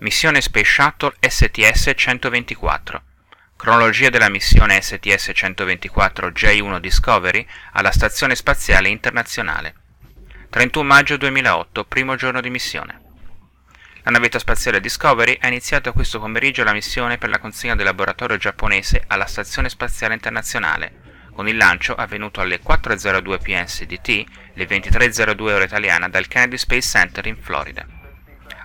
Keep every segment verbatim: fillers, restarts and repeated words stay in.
Missione Space Shuttle S T S centoventiquattro. Cronologia della missione S T S centoventiquattro J uno Discovery alla Stazione Spaziale Internazionale. trentuno maggio duemilaotto, primo giorno di missione. La navetta spaziale Discovery ha iniziato questo pomeriggio la missione per la consegna del laboratorio giapponese alla Stazione Spaziale Internazionale, con il lancio avvenuto alle quattro e zero due P M C D T, le ventitré e zero due ora italiana, dal Kennedy Space Center in Florida.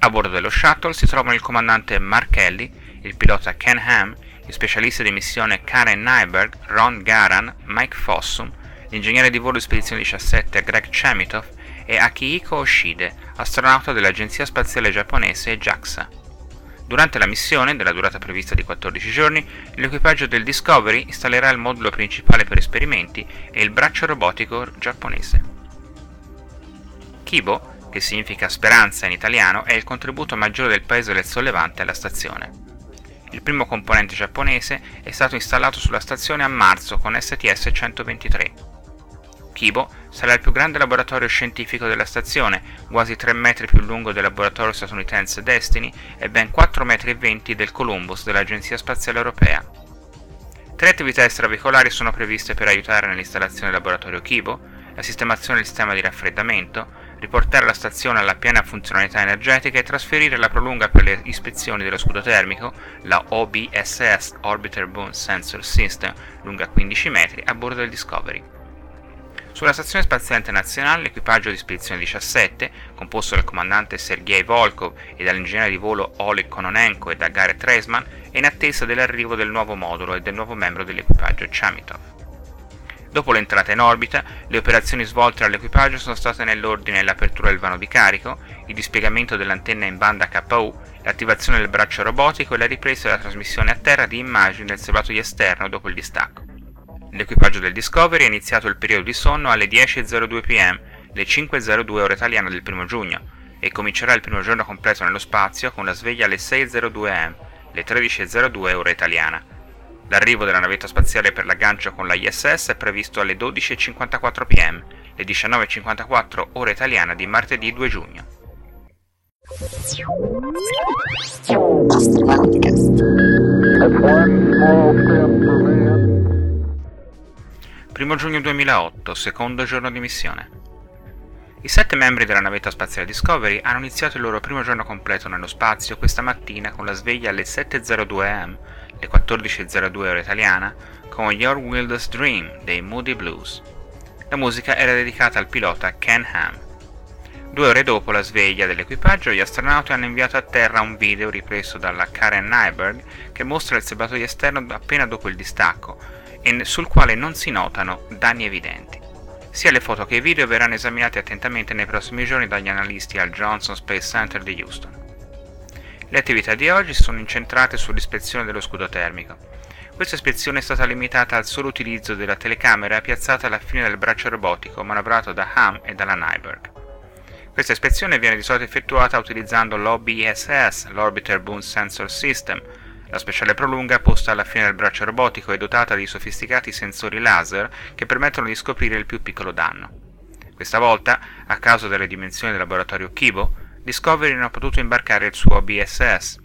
A bordo dello shuttle si trovano il comandante Mark Kelly, il pilota Ken Ham, gli specialisti di missione Karen Nyberg, Ron Garan, Mike Fossum, l'ingegnere di volo di spedizione diciassette Greg Chamitoff e Akihiko Hoshide, astronauta dell'Agenzia Spaziale Giapponese JAXA. Durante la missione, della durata prevista di quattordici giorni, l'equipaggio del Discovery installerà il modulo principale per esperimenti e il braccio robotico giapponese. Kibo, che significa speranza in italiano, è il contributo maggiore del paese del sollevante alla stazione. Il primo componente giapponese è stato installato sulla stazione a marzo con S T S centoventitré. Kibo sarà il più grande laboratorio scientifico della stazione, quasi tre metri più lungo del laboratorio statunitense Destiny e ben quattro virgola venti metri del Columbus dell'Agenzia Spaziale Europea. Tre attività extraveicolari sono previste per aiutare nell'installazione del laboratorio Kibo: la sistemazione del sistema di raffreddamento, riportare la stazione alla piena funzionalità energetica e trasferire la prolunga per le ispezioni dello scudo termico, la O B S S Orbiter Boom Sensor System, lunga quindici metri, a bordo del Discovery. Sulla Stazione Spaziale Internazionale l'equipaggio di spedizione diciassette, composto dal comandante Sergei Volkov e dall'ingegnere di volo Oleg Kononenko e da Garrett Reisman, è in attesa dell'arrivo del nuovo modulo e del nuovo membro dell'equipaggio Chamitov. Dopo l'entrata in orbita, le operazioni svolte dall'equipaggio sono state nell'ordine l'apertura del vano di carico, il dispiegamento dell'antenna in banda Ku, l'attivazione del braccio robotico e la ripresa della trasmissione a terra di immagini del serbatoio esterno dopo il distacco. L'equipaggio del Discovery ha iniziato il periodo di sonno alle dieci e zero due P M, le cinque e zero due ora italiana del primo giugno, e comincerà il primo giorno completo nello spazio con la sveglia alle sei e zero due A M, le tredici e zero due ora italiana. L'arrivo della navetta spaziale per l'aggancio con la I S S è previsto alle dodici e cinquantaquattro P M, le diciannove e cinquantaquattro ora italiana di martedì due giugno. primo giugno duemilaotto, secondo giorno di missione. I sette membri della navetta spaziale Discovery hanno iniziato il loro primo giorno completo nello spazio questa mattina con la sveglia alle sette e zero due A M, le quattordici e zero due ora italiana, con Your Wildest Dream dei Moody Blues. La musica era dedicata al pilota Ken Ham. Due ore dopo la sveglia dell'equipaggio, gli astronauti hanno inviato a terra un video ripreso dalla Karen Nyberg che mostra il serbatoio esterno appena dopo il distacco, e sul quale non si notano danni evidenti. Sia le foto che i video verranno esaminati attentamente nei prossimi giorni dagli analisti al Johnson Space Center di Houston. Le attività di oggi sono incentrate sull'ispezione dello scudo termico. Questa ispezione è stata limitata al solo utilizzo della telecamera piazzata alla fine del braccio robotico manovrato da Ham e dalla Nyberg. Questa ispezione viene di solito effettuata utilizzando l'O B S S, l'Orbiter Boom Sensor System, la speciale prolunga posta alla fine del braccio robotico è dotata di sofisticati sensori laser che permettono di scoprire il più piccolo danno. Questa volta, a causa delle dimensioni del laboratorio Kibo, Discovery non ha potuto imbarcare il suo O B S S.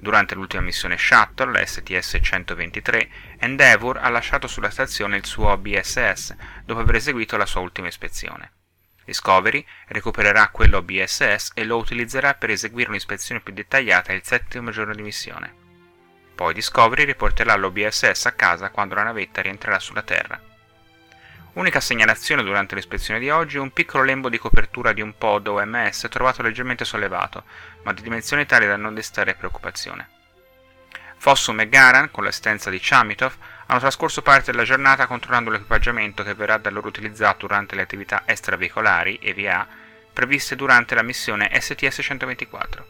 Durante l'ultima missione Shuttle, la S T S centoventitré, Endeavour ha lasciato sulla stazione il suo O B S S dopo aver eseguito la sua ultima ispezione. Discovery recupererà quello O B S S e lo utilizzerà per eseguire un'ispezione più dettagliata il settimo giorno di missione. Poi Discovery riporterà l'O B S S a casa quando la navetta rientrerà sulla Terra. Unica segnalazione durante l'ispezione di oggi è un piccolo lembo di copertura di un pod O M S trovato leggermente sollevato, ma di dimensioni tali da non destare preoccupazione. Fossum e Garan, con l'assistenza di Chamitoff, hanno trascorso parte della giornata controllando l'equipaggiamento che verrà da loro utilizzato durante le attività extraveicolari, E V A, previste durante la missione S T S centoventiquattro.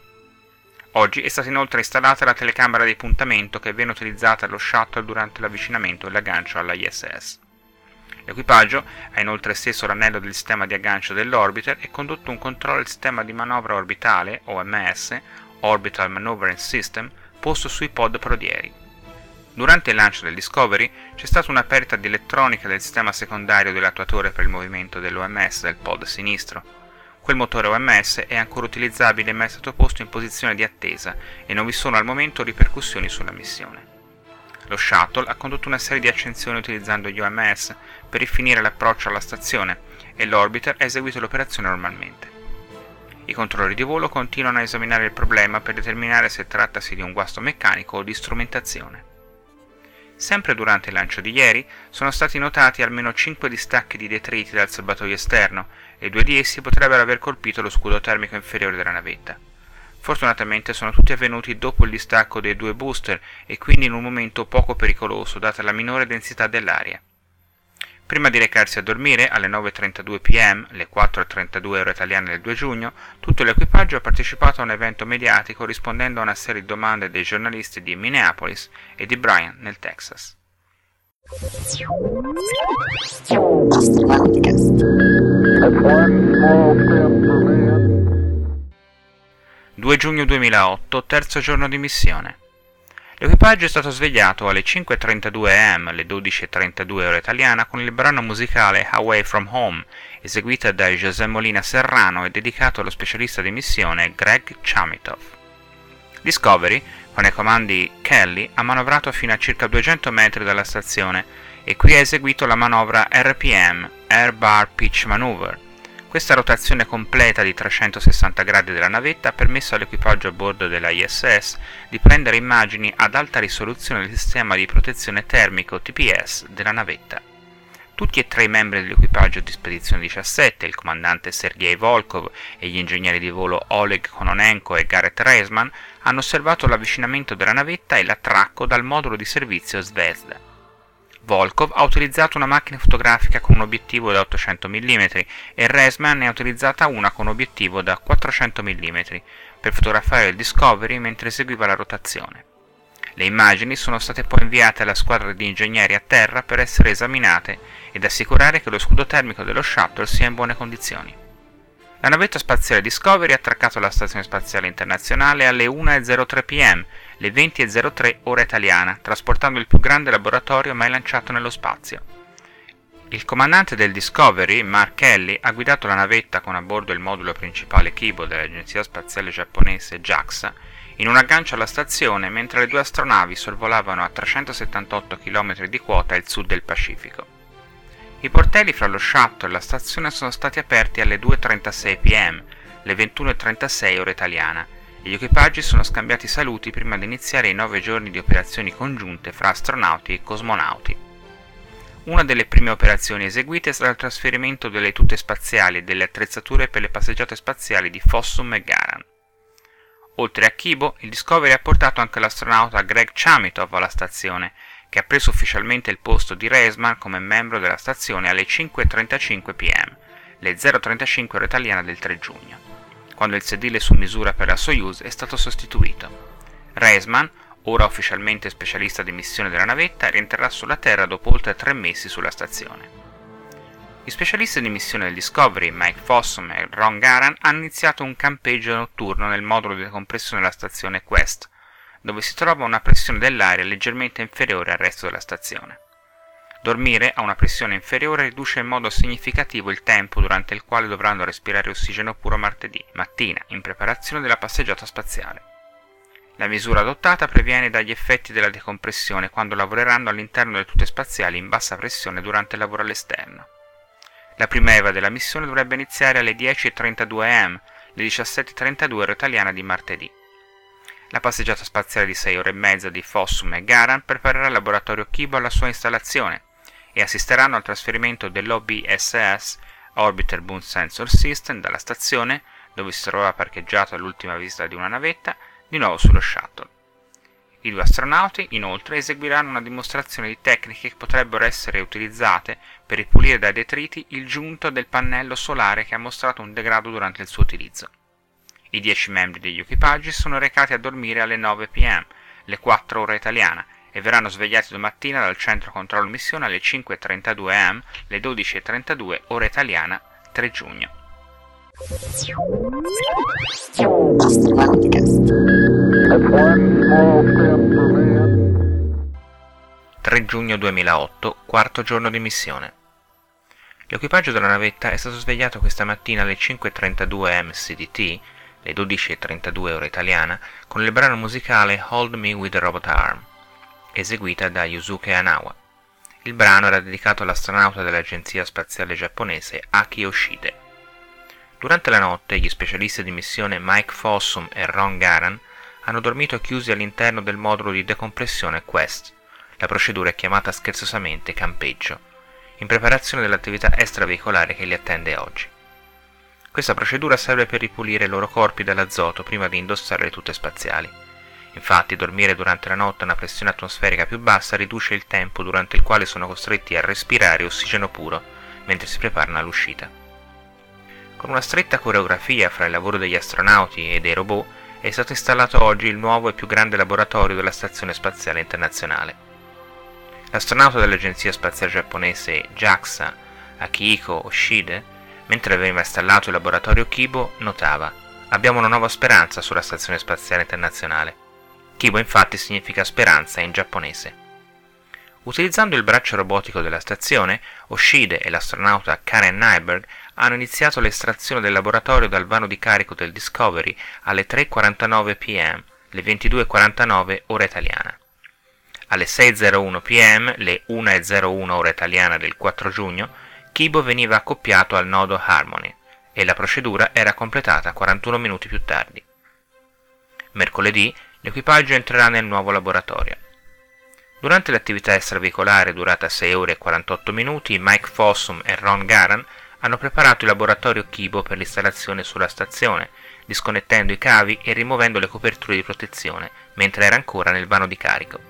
Oggi è stata inoltre installata la telecamera di puntamento che viene utilizzata dallo shuttle durante l'avvicinamento e l'aggancio alla I S S. L'equipaggio ha inoltre esteso l'anello del sistema di aggancio dell'orbiter e condotto un controllo del sistema di manovra orbitale, O M S, Orbital Maneuvering System, posto sui pod prodieri. Durante il lancio del Discovery c'è stata una perdita di elettronica del sistema secondario dell'attuatore per il movimento dell'O M S del pod sinistro. Quel motore O M S è ancora utilizzabile ma è stato posto in posizione di attesa e non vi sono al momento ripercussioni sulla missione. Lo shuttle ha condotto una serie di accensioni utilizzando gli O M S per rifinire l'approccio alla stazione e l'orbiter ha eseguito l'operazione normalmente. I controllori di volo continuano a esaminare il problema per determinare se trattasi di un guasto meccanico o di strumentazione. Sempre durante il lancio di ieri sono stati notati almeno cinque distacchi di detriti dal serbatoio esterno e due di essi potrebbero aver colpito lo scudo termico inferiore della navetta. Fortunatamente sono tutti avvenuti dopo il distacco dei due booster e quindi in un momento poco pericoloso data la minore densità dell'aria. Prima di recarsi a dormire, alle nove e trentadue p m, le quattro e trentadue ore italiane del due giugno, tutto l'equipaggio ha partecipato a un evento mediatico rispondendo a una serie di domande dei giornalisti di Minneapolis e di Bryan, nel Texas. due giugno duemilaotto, terzo giorno di missione. L'equipaggio è stato svegliato alle cinque e trentadue a m, le dodici e trentadue ora italiana, con il brano musicale Away From Home, eseguita da Jose Molina Serrano e dedicato allo specialista di missione Greg Chamitoff. Discovery, con i comandi Kelly, ha manovrato fino a circa duecento metri dalla stazione e qui ha eseguito la manovra R P M, Air Bar Pitch Maneuver. Questa rotazione completa di trecentosessanta gradi della navetta ha permesso all'equipaggio a bordo della I S S di prendere immagini ad alta risoluzione del sistema di protezione termico T P S della navetta. Tutti e tre i membri dell'equipaggio di Spedizione diciassette, il comandante Sergei Volkov e gli ingegneri di volo Oleg Kononenko e Garrett Reisman, hanno osservato l'avvicinamento della navetta e l'attracco dal modulo di servizio Svezda. Volkov ha utilizzato una macchina fotografica con un obiettivo da ottocento millimetri e Reisman ne ha utilizzata una con obiettivo da quattrocento millimetri per fotografare il Discovery mentre eseguiva la rotazione. Le immagini sono state poi inviate alla squadra di ingegneri a terra per essere esaminate ed assicurare che lo scudo termico dello shuttle sia in buone condizioni. La navetta spaziale Discovery ha attraccato alla Stazione Spaziale Internazionale alle una e zero tre p m, le venti e zero tre ora italiana, trasportando il più grande laboratorio mai lanciato nello spazio. Il comandante del Discovery, Mark Kelly, ha guidato la navetta con a bordo il modulo principale Kibo dell'Agenzia Spaziale Giapponese JAXA in un aggancio alla stazione mentre le due astronavi sorvolavano a trecentosettantotto chilometri di quota il sud del Pacifico. I portelli fra lo shuttle e la stazione sono stati aperti alle due e trentasei p m, le ventuno e trentasei ora italiana, e gli equipaggi sono scambiati saluti prima di iniziare i nove giorni di operazioni congiunte fra astronauti e cosmonauti. Una delle prime operazioni eseguite è stata il trasferimento delle tute spaziali e delle attrezzature per le passeggiate spaziali di Fossum e Garan. Oltre a Kibo, il Discovery ha portato anche l'astronauta Greg Chamitoff alla stazione, che ha preso ufficialmente il posto di Reisman come membro della stazione alle cinque e trentacinque p m, le zero trentacinque ora italiana del tre giugno, quando il sedile su misura per la Soyuz è stato sostituito. Reisman, ora ufficialmente specialista di missione della navetta, rientrerà sulla Terra dopo oltre tre mesi sulla stazione. I specialisti di missione del Discovery, Mike Fossum e Ron Garan, hanno iniziato un campeggio notturno nel modulo di decompressione della stazione Quest, dove si trova una pressione dell'aria leggermente inferiore al resto della stazione. Dormire a una pressione inferiore riduce in modo significativo il tempo durante il quale dovranno respirare ossigeno puro martedì mattina, in preparazione della passeggiata spaziale. La misura adottata previene dagli effetti della decompressione quando lavoreranno all'interno delle tute spaziali in bassa pressione durante il lavoro all'esterno. La prima eva della missione dovrebbe iniziare alle dieci e trentadue a m, le diciassette e trentadue ora italiana di martedì. La passeggiata spaziale di sei ore e mezza di Fossum e Garan preparerà il laboratorio Kibo alla sua installazione e assisteranno al trasferimento dell'O B S S Orbiter Boom Sensor System dalla stazione, dove si trovava parcheggiato all'ultima visita di una navetta, di nuovo sullo shuttle. I due astronauti, inoltre, eseguiranno una dimostrazione di tecniche che potrebbero essere utilizzate per ripulire dai detriti il giunto del pannello solare che ha mostrato un degrado durante il suo utilizzo. I dieci membri degli equipaggi sono recati a dormire alle nove p m, le quattro ora italiana, e verranno svegliati domattina dal centro controllo missione alle cinque e trentadue a m, le dodici e trentadue ora italiana, tre giugno. tre giugno duemilaotto, quarto giorno di missione. L'equipaggio della navetta è stato svegliato questa mattina alle cinque e trentadue M C D T, le dodici e trentadue ora italiana, con il brano musicale Hold Me With The Robot Arm, eseguita da Yusuke Hanawa. Il brano era dedicato all'astronauta dell'agenzia spaziale giapponese Akihiko Hoshide. Durante la notte gli specialisti di missione Mike Fossum e Ron Garan hanno dormito chiusi all'interno del modulo di decompressione Quest. La procedura è chiamata scherzosamente campeggio, in preparazione dell'attività extraveicolare che li attende oggi. Questa procedura serve per ripulire i loro corpi dall'azoto prima di indossare le tute spaziali. Infatti, dormire durante la notte a una pressione atmosferica più bassa riduce il tempo durante il quale sono costretti a respirare ossigeno puro mentre si preparano all'uscita. Con una stretta coreografia fra il lavoro degli astronauti e dei robot, è stato installato oggi il nuovo e più grande laboratorio della Stazione Spaziale Internazionale. L'astronauta dell'agenzia spaziale giapponese JAXA, Akihiko Hoshide, mentre aveva installato il laboratorio Kibo, notava: "Abbiamo una nuova speranza sulla Stazione Spaziale Internazionale". Kibo infatti significa speranza in giapponese. Utilizzando il braccio robotico della stazione, Hoshide e l'astronauta Karen Nyberg hanno iniziato l'estrazione del laboratorio dal vano di carico del Discovery alle tre e quarantanove p m, le ventidue e quarantanove ora italiana. Alle sei e zero uno p m, le una e zero uno ora italiana del quattro giugno, Kibo veniva accoppiato al nodo Harmony e la procedura era completata quarantuno minuti più tardi. Mercoledì l'equipaggio entrerà nel nuovo laboratorio. Durante l'attività extraveicolare durata sei ore e quarantotto minuti, Mike Fossum e Ron Garan hanno preparato il laboratorio Kibo per l'installazione sulla stazione, disconnettendo i cavi e rimuovendo le coperture di protezione, mentre era ancora nel vano di carico.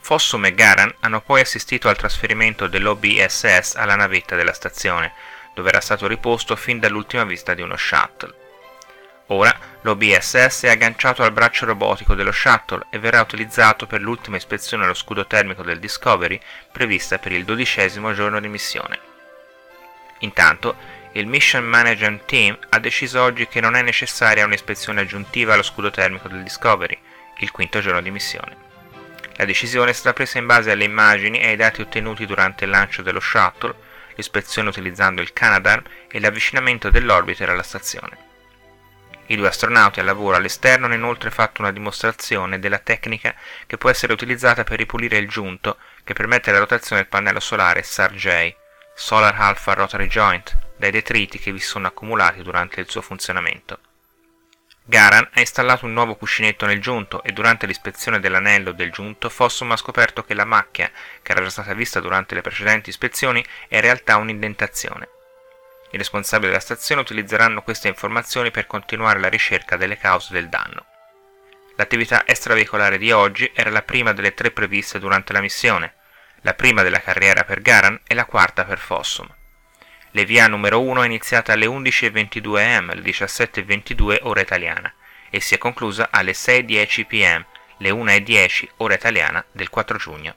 Fossum e Garan hanno poi assistito al trasferimento dell'O B S S alla navetta della stazione, dove era stato riposto fin dall'ultima vista di uno shuttle. Ora l'O B S S è agganciato al braccio robotico dello shuttle e verrà utilizzato per l'ultima ispezione allo scudo termico del Discovery, prevista per il dodicesimo giorno di missione. Intanto, il Mission Management Team ha deciso oggi che non è necessaria un'ispezione aggiuntiva allo scudo termico del Discovery, il quinto giorno di missione. La decisione sarà presa in base alle immagini e ai dati ottenuti durante il lancio dello shuttle, l'ispezione utilizzando il Canadarm e l'avvicinamento dell'orbiter alla stazione. I due astronauti al lavoro all'esterno hanno inoltre fatto una dimostrazione della tecnica che può essere utilizzata per ripulire il giunto, che permette la rotazione del pannello solare S A R J, Solar Alpha Rotary Joint, dai detriti che vi sono accumulati durante il suo funzionamento. Garan ha installato un nuovo cuscinetto nel giunto e durante l'ispezione dell'anello del giunto Fossum ha scoperto che la macchia, che era già stata vista durante le precedenti ispezioni, è in realtà un'indentazione. I responsabili della stazione utilizzeranno queste informazioni per continuare la ricerca delle cause del danno. L'attività extraveicolare di oggi era la prima delle tre previste durante la missione, la prima della carriera per Garan e la quarta per Fossum. L'E V A numero uno è iniziata alle undici e ventidue a m, le diciassette e ventidue ora italiana, e si è conclusa alle sei e dieci p m, le una e dieci ora italiana del quattro giugno.